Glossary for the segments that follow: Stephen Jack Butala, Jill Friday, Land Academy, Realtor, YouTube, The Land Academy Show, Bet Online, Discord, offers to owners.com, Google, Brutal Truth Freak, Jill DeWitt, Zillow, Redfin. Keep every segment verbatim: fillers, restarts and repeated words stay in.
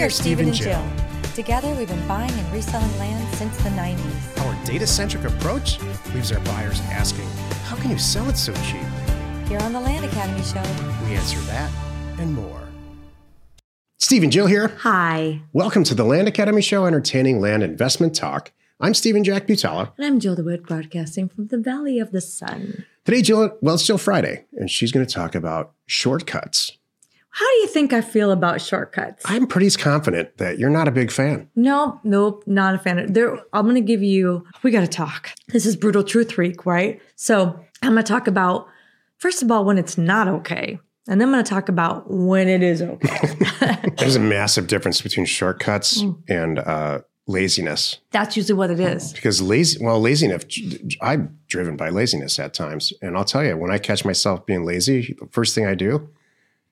We are Stephen and Jill. Together, we've been buying and reselling land since the nineties. Our data-centric approach leaves our buyers asking, how can you sell it so cheap? Here on the Land Academy Show, we answer that and more. Stephen Jill here. Hi. Welcome to the Land Academy Show, entertaining land investment talk. I'm Stephen Jack Butala. And I'm Jill DeWitt, broadcasting from the Valley of the Sun. Today, Jill, well, it's Jill Friday, and she's going to talk about shortcuts. How do you think I feel about shortcuts? I'm pretty confident that you're not a big fan. Nope, nope, not a fan. There, I'm going to give you, we got to talk. This is Brutal Truth Freak, right? So I'm going to talk about, first of all, when it's not okay. And then I'm going to talk about when it is okay. There's a massive difference between shortcuts mm. and uh, laziness. That's usually what it is. Because lazy, well, laziness, I'm driven by laziness at times. And I'll tell you, when I catch myself being lazy, the first thing I do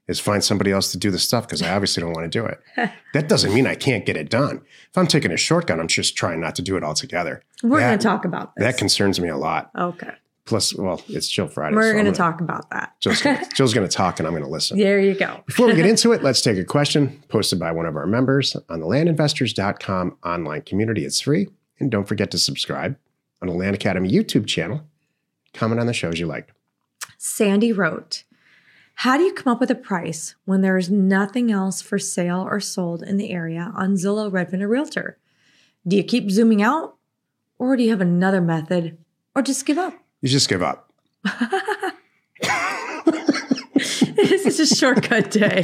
is find somebody else to do the stuff because I obviously don't want to do it. That doesn't mean I can't get it done. If I'm taking a shortcut, I'm just trying not to do it altogether. We're going to talk about this. That concerns me a lot. Okay. Plus, well, it's Jill Friday. We're so going to talk about that. Jill's, Jill's going to talk and I'm going to listen. There you go. Before we get into it, let's take a question posted by one of our members on the land investors dot com online community. It's free. And don't forget to subscribe on the Land Academy YouTube channel. Comment on the shows you like. Sandy wrote, how do you come up with a price when there is nothing else for sale or sold in the area on Zillow, Redfin, or Realtor? Do you keep zooming out, or do you have another method, or just give up? You just give up. This is a shortcut day.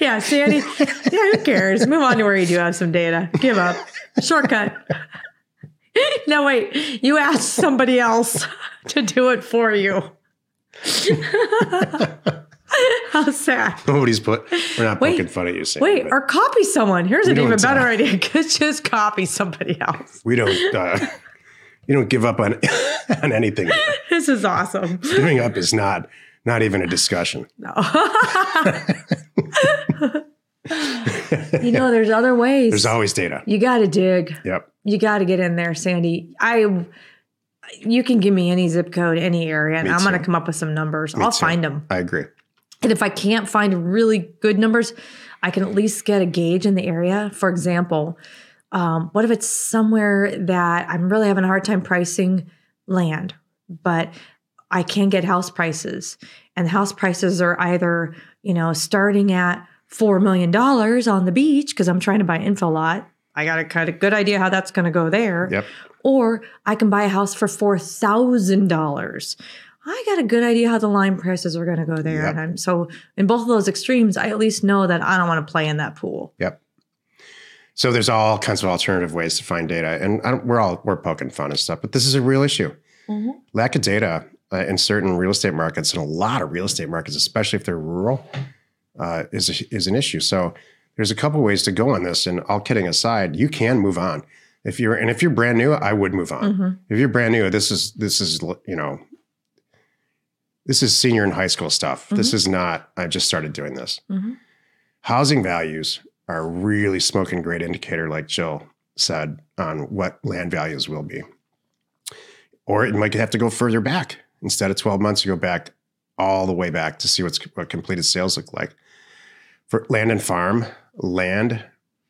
Yeah, Sandy, yeah, who cares? Move on to where you do have some data. Give up. Shortcut. No, wait, you asked somebody else to do it for you. How sad. Nobody's put, we're not wait, poking fun at you, Sam. Wait, or copy someone. Here's an even better uh, idea. Just copy somebody else. We don't, uh, you don't give up on, on anything. This is awesome. Giving up is not, not even a discussion. No. You know, there's other ways. There's always data. You got to dig. Yep. You got to get in there, Sandy. I, you can give me any zip code, any area, and me I'm going to come up with some numbers. Me I'll too. find them. I agree. And if I can't find really good numbers, I can at least get a gauge in the area. For example, um, what if it's somewhere that I'm really having a hard time pricing land, but I can get house prices, and house prices are either, you know, starting at four million dollars on the beach because I'm trying to buy an infill lot. I got a kind of good idea how that's going to go there. Yep. Or I can buy a house for four thousand dollars. I got a good idea how the line prices are going to go there. Yep. And I'm so in both of those extremes, I at least know that I don't want to play in that pool. Yep. So there's all kinds of alternative ways to find data. And I don't, we're all, we're poking fun and stuff, but this is a real issue. Mm-hmm. Lack of data uh, in certain real estate markets, and a lot of real estate markets, especially if they're rural, Uh, is a, is an issue. So there's a couple ways to go on this. And all kidding aside, you can move on if you're and if you're brand new. I would move on. Mm-hmm. If you're brand new, this is this is you know, this is senior in high school stuff. Mm-hmm. This is not, I just started doing this. Mm-hmm. Housing values are a really smoking great indicator, like Jill said, on what land values will be. Or it might have to go further back. Instead of twelve months, you go back all the way back to see what's, what completed sales look like. For Land and Farm, land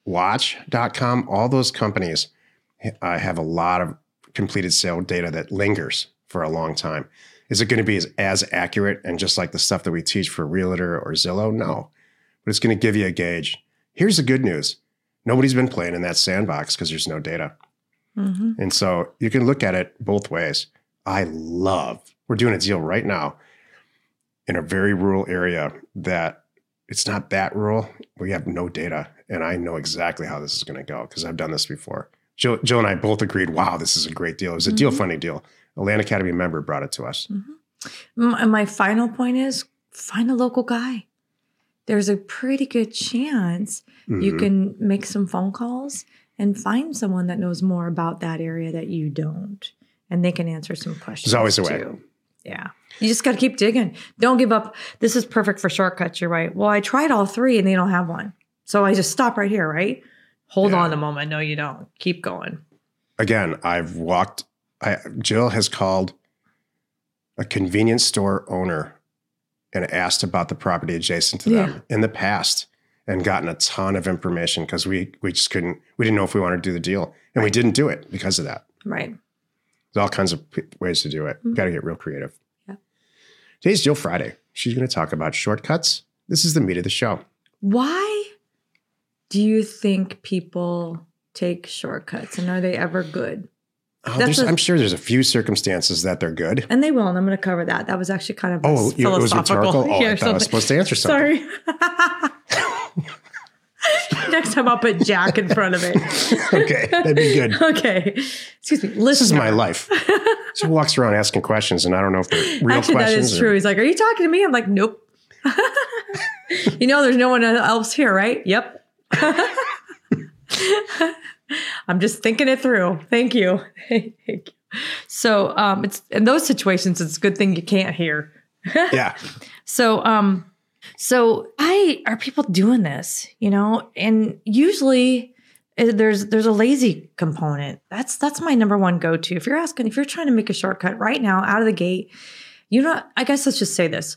watch dot com, all those companies uh, have a lot of completed sale data that lingers for a long time. Is it going to be as, as accurate and just like the stuff that we teach for Realtor or Zillow? No, but it's going to give you a gauge. Here's the good news. Nobody's been playing in that sandbox because there's no data. Mm-hmm. And so you can look at it both ways. I love, we're doing a deal right now in a very rural area that it's not that rural. We have no data. And I know exactly how this is going to go because I've done this before. Jill, Jill and I both agreed, wow, this is a great deal. It was a mm-hmm. deal funding deal. A Land Academy member brought it to us. Mm-hmm. My, my final point is find a local guy. There's a pretty good chance mm-hmm. you can make some phone calls and find someone that knows more about that area that you don't. And they can answer some questions. There's always a way. Too. Yeah. You just got to keep digging. Don't give up. This is perfect for shortcuts. You're right. Well, I tried all three and they don't have one. So I just stop right here, right? Hold yeah. on a moment. No, you don't. Keep going. Again, I've walked. I, Jill has called a convenience store owner and asked about the property adjacent to them yeah. in the past and gotten a ton of information because we we just couldn't, we didn't know if we wanted to do the deal. And right. we didn't do it because of that. Right. There's all kinds of p- ways to do it. Mm-hmm. Got to get real creative. Yeah. Today's Jill Friday. She's going to talk about shortcuts. This is the meat of the show. Why do you think people take shortcuts and are they ever good? Oh, a, I'm sure there's a few circumstances that they're good. And they will, and I'm going to cover that. That was actually kind of oh, philosophical. Oh, it was rhetorical? Oh, I thought I was supposed to answer something. Sorry. Next time I'll put Jack in front of it. Okay, that'd be good. Okay. Excuse me. Listener. This is my life. She walks around asking questions, and I don't know if they're real actually, questions. That is or... true. He's like, are you talking to me? I'm like, nope. You know there's no one else here, right? Yep. I'm just thinking it through. Thank you. Thank you. So um, it's in those situations, it's a good thing you can't hear. Yeah. So um, so why are people doing this? You know, and usually there's there's a lazy component. That's that's my number one go-to. If you're asking, if you're trying to make a shortcut right now out of the gate, you know, I guess let's just say this: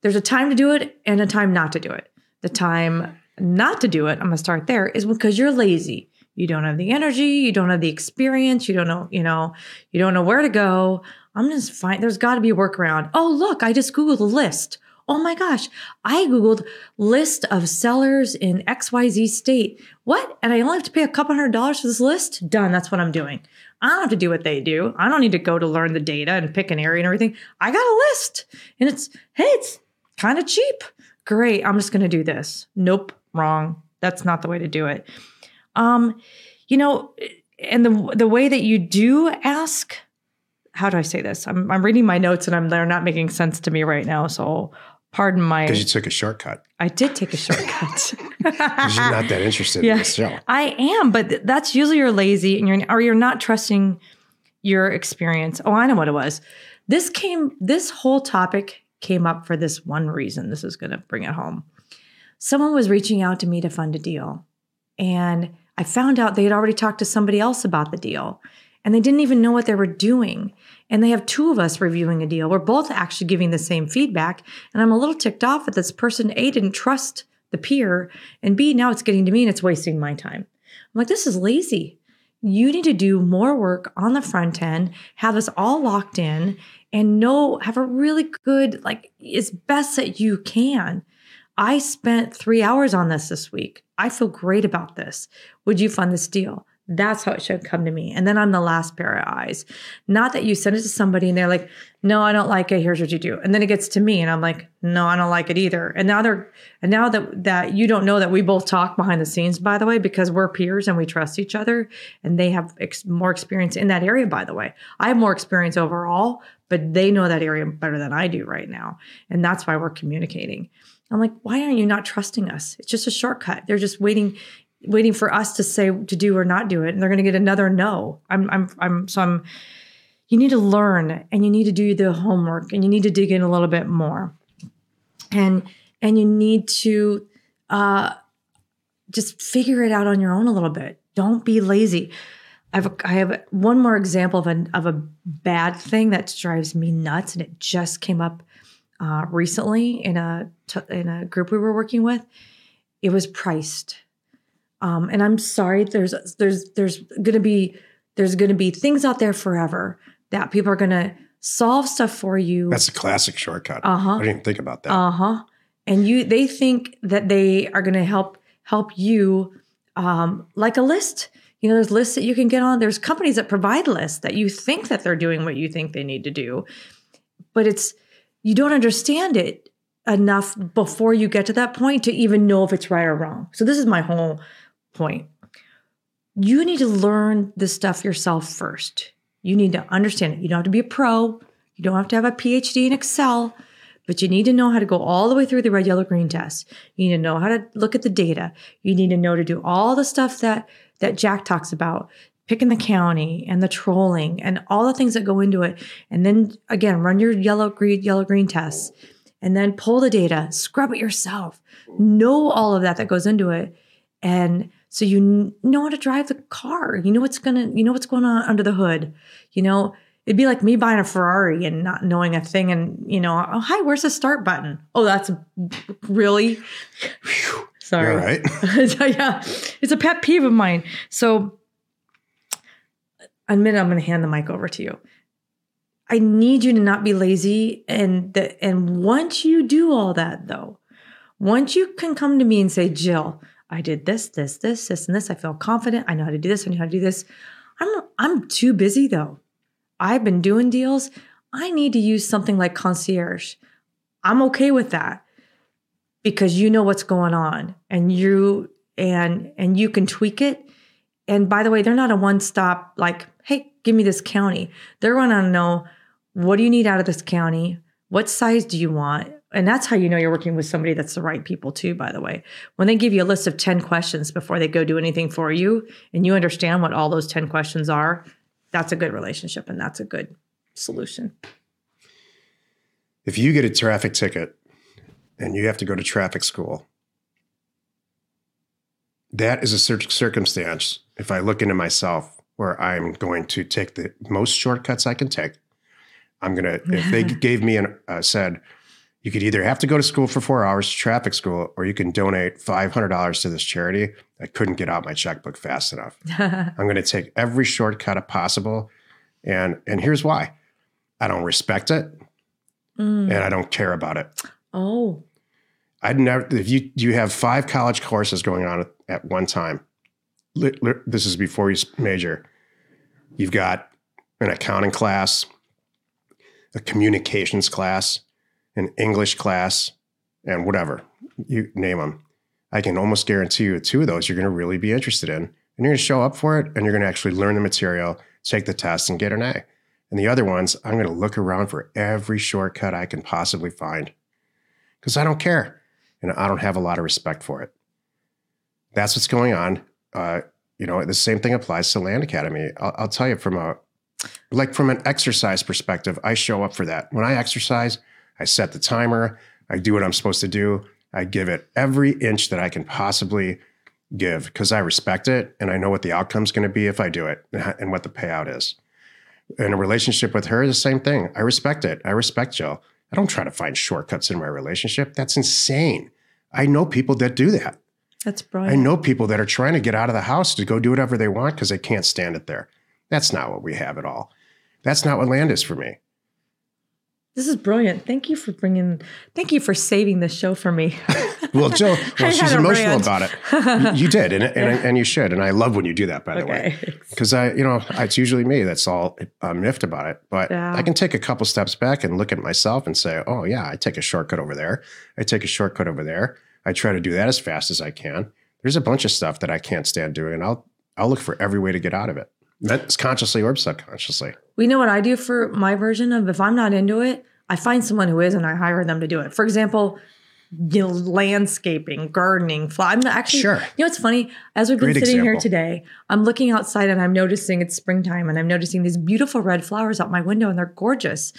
there's a time to do it and a time not to do it. The time not to do it, I'm going to start there, is because you're lazy. You don't have the energy. You don't have the experience. You don't know, you know, you don't know where to go. I'm just fine. There's got to be a workaround. Oh, look, I just Googled a list. Oh my gosh. I Googled list of sellers in X Y Z state. What? And I only have to pay a couple hundred dollars for this list? Done. That's what I'm doing. I don't have to do what they do. I don't need to go to learn the data and pick an area and everything. I got a list and it's, hey, it's kind of cheap. Great. I'm just going to do this. Nope. Wrong. That's not the way to do it. Um, you know, and the the way that you do ask, how do I say this? I'm I'm reading my notes and I'm they're not making sense to me right now. So pardon my. Because you took a shortcut. I did take a shortcut. Because you're not that interested yeah, in this show. I am, but th- that's usually you're lazy and you're or you're not trusting your experience. Oh, I know what it was. This came. This whole topic came up for this one reason. This is going to bring it home. Someone was reaching out to me to fund a deal, and I found out they had already talked to somebody else about the deal and they didn't even know what they were doing. And they have two of us reviewing a deal. We're both actually giving the same feedback. And I'm a little ticked off that this person, A, didn't trust the peer, and B, now it's getting to me and it's wasting my time. I'm like, this is lazy. You need to do more work on the front end, have us all locked in and know, have a really good, like, as best that you can. I spent three hours on this this week. I feel great about this. Would you fund this deal? That's how it should come to me. And then I'm the last pair of eyes. Not that you send it to somebody and they're like, no, I don't like it. Here's what you do. And then it gets to me and I'm like, no, I don't like it either. And now they're, and now that, that you don't know that we both talk behind the scenes, by the way, because we're peers and we trust each other and they have ex- more experience in that area, by the way. I have more experience overall, but they know that area better than I do right now. And that's why we're communicating. I'm like, why aren't you not trusting us? It's just a shortcut. They're just waiting, waiting for us to say to do or not do it. And they're going to get another no. I'm, I'm, I'm, so I'm, you need to learn and you need to do the homework and you need to dig in a little bit more. And, and you need to uh, just figure it out on your own a little bit. Don't be lazy. I've, I have one more example of a, of a bad thing that drives me nuts. And it just came up Uh, recently in a t- in a group we were working with. It was priced, um, and I'm sorry. There's there's there's gonna be there's gonna be things out there forever that people are gonna solve stuff for you. That's a classic shortcut. Uh huh. I didn't even think about that. Uh huh. And you they think that they are gonna help help you um, like a list. You know, there's lists that you can get on. There's companies that provide lists that you think that they're doing what you think they need to do, but it's you don't understand it enough before you get to that point to even know if it's right or wrong. So this is my whole point. You need to learn this stuff yourself first. You need to understand it. You don't have to be a pro. You don't have to have a P H D in Excel, but you need to know how to go all the way through the red, yellow, green test. You need to know how to look at the data. You need to know to do all the stuff that, that Jack talks about. Picking the county and the trolling and all the things that go into it. And then again, run your yellow, green, yellow, green tests and then pull the data, scrub it yourself, know all of that that goes into it. And so you know how to drive the car, you know, what's going to, you know, what's going on under the hood. You know, it'd be like me buying a Ferrari and not knowing a thing. And, you know, oh, hi, where's the start button? Oh, that's really, whew, sorry. All right. Yeah, it's a pet peeve of mine. So a minute, I'm going to hand the mic over to you. I need you to not be lazy. And the, and once you do all that, though, once you can come to me and say, Jill, I did this, this, this, this, and this. I feel confident. I know how to do this. I know how to do this. I'm I'm too busy, though. I've been doing deals. I need to use something like concierge. I'm okay with that because you know what's going on and you and and you can tweak it. And by the way, they're not a one-stop like, hey, give me this county. They're going to know, what do you need out of this county? What size do you want? And that's how you know you're working with somebody that's the right people too, by the way. When they give you a list of ten questions before they go do anything for you and you understand what all those ten questions are, that's a good relationship and that's a good solution. If you get a traffic ticket and you have to go to traffic school, that is a circumstance, if I look into myself, where I'm going to take the most shortcuts I can take. I'm going to, if they gave me and uh, said, you could either have to go to school for four hours, traffic school, or you can donate five hundred dollars to this charity. I couldn't get out my checkbook fast enough. I'm going to take every shortcut possible. And and here's why. I don't respect it mm. and I don't care about it. Oh. I'd never, if you, you have five college courses going on at one time. This is before you major. You've got an accounting class, a communications class, an English class, and whatever, you name them. I can almost guarantee you two of those you're going to really be interested in. And you're going to show up for it, and you're going to actually learn the material, take the test, and get an A. And the other ones, I'm going to look around for every shortcut I can possibly find because I don't care, and I don't have a lot of respect for it. That's what's going on. Uh, you know, the same thing applies to Land Academy. I'll, I'll tell you from a, like from an exercise perspective, I show up for that. When I exercise, I set the timer, I do what I'm supposed to do, I give it every inch that I can possibly give because I respect it and I know what the outcome's going to be if I do it and what the payout is. In a relationship with her, the same thing. I respect it. I respect Jill. I don't try to find shortcuts in my relationship. That's insane. I know people that do that. That's brilliant. I know people that are trying to get out of the house to go do whatever they want because they can't stand it there. That's not what we have at all. That's not what land is for me. This is brilliant. Thank you for bringing, thank you for saving this show for me. Well, Jill, well, she's emotional rant. About it. You, you did, and and, yeah. and and you should. And I love when you do that, by the okay. way. Because I, you know, it's usually me that's all uh, miffed about it. But yeah. I can take a couple steps back and look at myself and say, oh, yeah, I take a shortcut over there. I take a shortcut over there. I try to do that as fast as I can. There's a bunch of stuff that I can't stand doing, and I'll I'll look for every way to get out of it. That's consciously or subconsciously. We know what I do for my version of if I'm not into it, I find someone who is and I hire them to do it. For example, you know, landscaping, gardening, flower. I'm not actually, sure. You know, it's funny. As we've been Great sitting example. Here today, I'm looking outside and I'm noticing it's springtime and I'm noticing these beautiful red flowers out my window and they're gorgeous.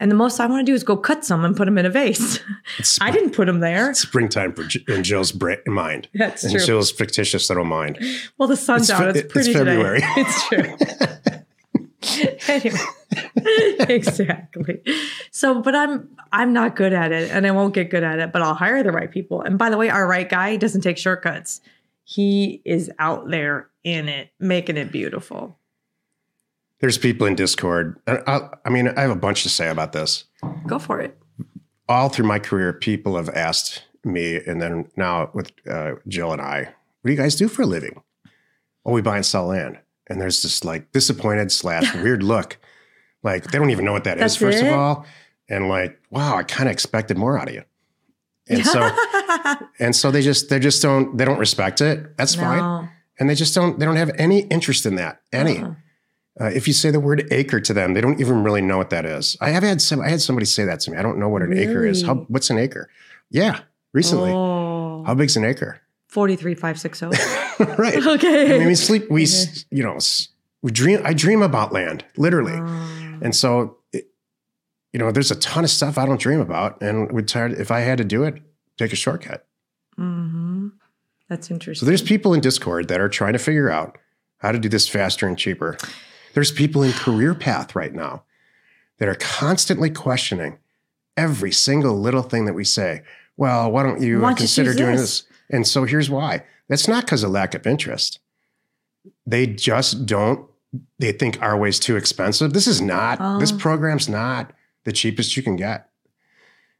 And the most I want to do is go cut some and put them in a vase. Spring, I didn't put them there. It's springtime for J- in Jill's brain, mind. That's and true. In Jill's fictitious little mind. Well, the sun's it's, out. It's, it's pretty it's February. Today. It's true. Anyway, exactly. So, but I'm I'm not good at it, and I won't get good at it. But I'll hire the right people. And by the way, our right guy doesn't take shortcuts. He is out there in it, making it beautiful. There's people in Discord. I, I mean, I have a bunch to say about this. Go for it. All through my career, people have asked me, and then now with uh, Jill and I, what do you guys do for a living? Oh, we buy and sell land. And there's this like disappointed slash weird look. Like they don't even know what that That's is, first it? Of all. And like, wow, I kind of expected more out of you. And so, and so they just, they just don't, they don't respect it. That's no. fine. And they just don't, they don't have any interest in that, any. Uh-huh. Uh, if you say the word acre to them, they don't even really know what that is. I have had some. I had somebody say that to me. I don't know what an really? Acre is. How, what's an acre? Yeah, recently. Oh. How big's an acre? Forty-three five six zero. Right. Okay. I mean, sleep. We, okay. you know, we dream. I dream about land, literally, oh. and so, it, you know, there's a ton of stuff I don't dream about, and would tired. If I had to do it, take a shortcut. Mm-hmm. That's interesting. So there's people in Discord that are trying to figure out how to do this faster and cheaper. There's people in career path right now that are constantly questioning every single little thing that we say. Well, why don't you why consider doing this? And so here's why. That's not because of lack of interest. They just don't. They think our way's too expensive. This is not, oh. this program's not the cheapest you can get.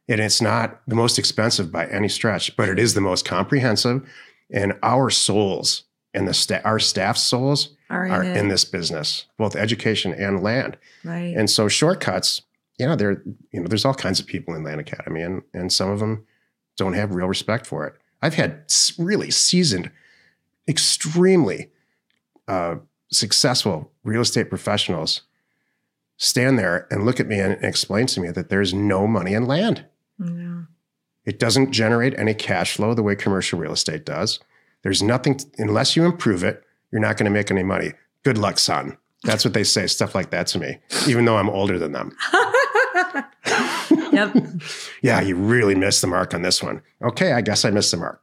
And it's not the most expensive by any stretch, but it is the most comprehensive. And our souls and the sta- our staff's souls are, in, are in this business, both education and land. Right. And so shortcuts, you know, there, you know, there's all kinds of people in Land Academy, and, and some of them don't have real respect for it. I've had really seasoned, extremely uh, successful real estate professionals stand there and look at me and explain to me that there's no money in land. Yeah. It doesn't generate any cash flow the way commercial real estate does. There's nothing, to, unless you improve it, you're not going to make any money. Good luck, son. That's what they say, stuff like that to me, even though I'm older than them. Yep. Yeah, you really missed the mark on this one. Okay, I guess I missed the mark.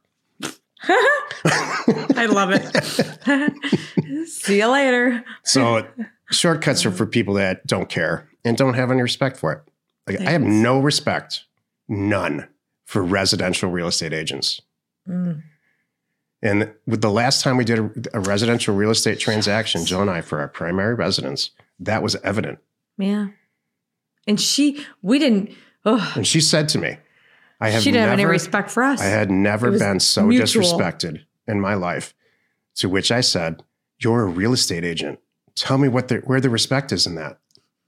I love it. See you later. So shortcuts are for people that don't care and don't have any respect for it. Like, I have no respect, none, for residential real estate agents. Mm. And with the last time we did a, a residential real estate transaction, Jill and I, for our primary residence, that was evident. Yeah. And she, we didn't. Ugh. And she said to me, I have she didn't never, have any respect for us. I had never been so mutual. disrespected in my life. To which I said, you're a real estate agent. Tell me what the, where the respect is in that.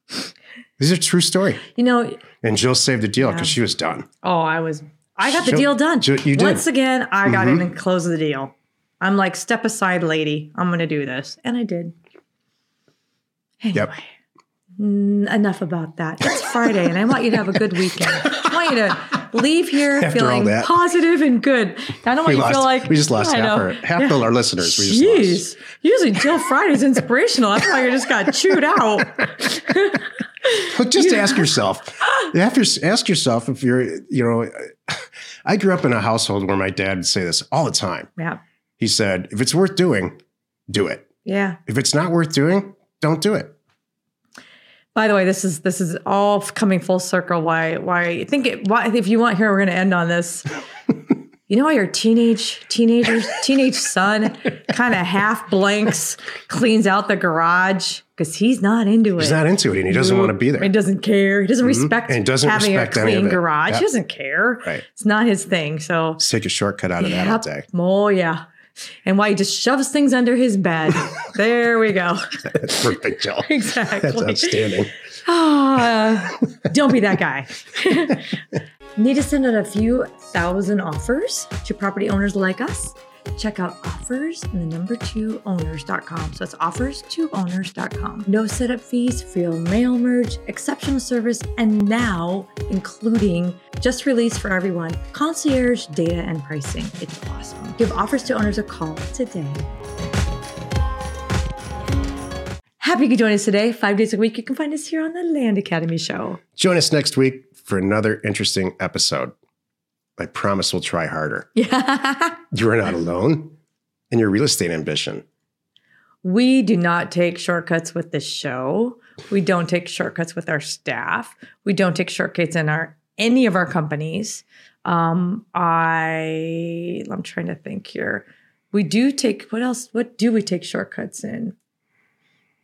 This is a true story. You know. And Jill saved the deal because yeah. she was done. Oh, I was. I got the Jill, deal done. Jill, you did. Once again, I got mm-hmm. in and closed the deal. I'm like, step aside, lady. I'm going to do this. And I did. Anyway. Yep. N- enough about that. It's Friday, and I want you to have a good weekend. I want you to leave here After feeling positive and good. I don't want we you to feel like... We just lost half, our, half yeah. of our listeners. We just Jeez. Lost. Usually Jill Friday's inspirational. That's why you just got chewed out. But just yeah. ask yourself. After, ask yourself if you're, you know, I grew up in a household where my dad would say this all the time. Yeah. He said, if it's worth doing, do it. Yeah. If it's not worth doing, don't do it. By the way, this is this is all coming full circle. Why why I think it, why if you want here, we're going to end on this. You know why your teenage teenagers teenage son kind of half blanks, cleans out the garage because he's not into it. He's not into it, and he doesn't want to be there. He doesn't care. He doesn't mm-hmm. respect and doesn't having respect a clean any of it. Garage. Yep. He doesn't care. Right. It's not his thing. So let's take a shortcut out of yep. that all day. Oh yeah. And why he just shoves things under his bed. There we go. That's perfect, Jill. Exactly. That's outstanding. Oh, uh, don't be that guy. Need to send out a few thousand offers to property owners like us? Check out offers and the number two owners dot com. So it's offers to owners dot com. No setup fees, free mail merge, exceptional service, and now including just released for everyone, concierge data and pricing. It's awesome. Give offers to owners a call today. Happy you could join us today. Five days a week, you can find us here on the Land Academy Show. Join us next week for another interesting episode. I promise we'll try harder. Yeah. You're not alone in your real estate ambition. We do not take shortcuts with this show. We don't take shortcuts with our staff. We don't take shortcuts in our any of our companies. Um, I, I'm trying to think here. We do take, what else? What do we take shortcuts in?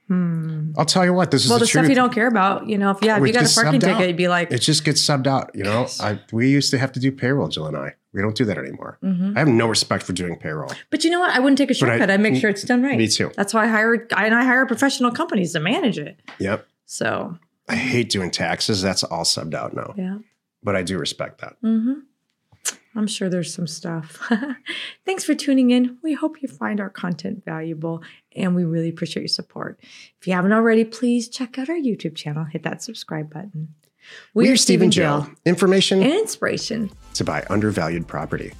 Hmm. I'll tell you what, this well, is the, the stuff truth. You don't care about, you know, if yeah, if you got a parking ticket, you'd be like, it just gets subbed out. You know, I, we used to have to do payroll, Jill and I, we don't do that anymore. Mm-hmm. I have no respect for doing payroll, but you know what? I wouldn't take a shortcut. I, I make sure it's done right. Me too. That's why I hired, I, and I hire professional companies to manage it. Yep. So I hate doing taxes. That's all subbed out now. Yeah. But I do respect that. Mm-hmm. I'm sure there's some stuff. Thanks for tuning in. We hope you find our content valuable, and we really appreciate your support. If you haven't already, please check out our YouTube channel. Hit that subscribe button. We, we are Stephen Jill. Information and inspiration to buy undervalued property.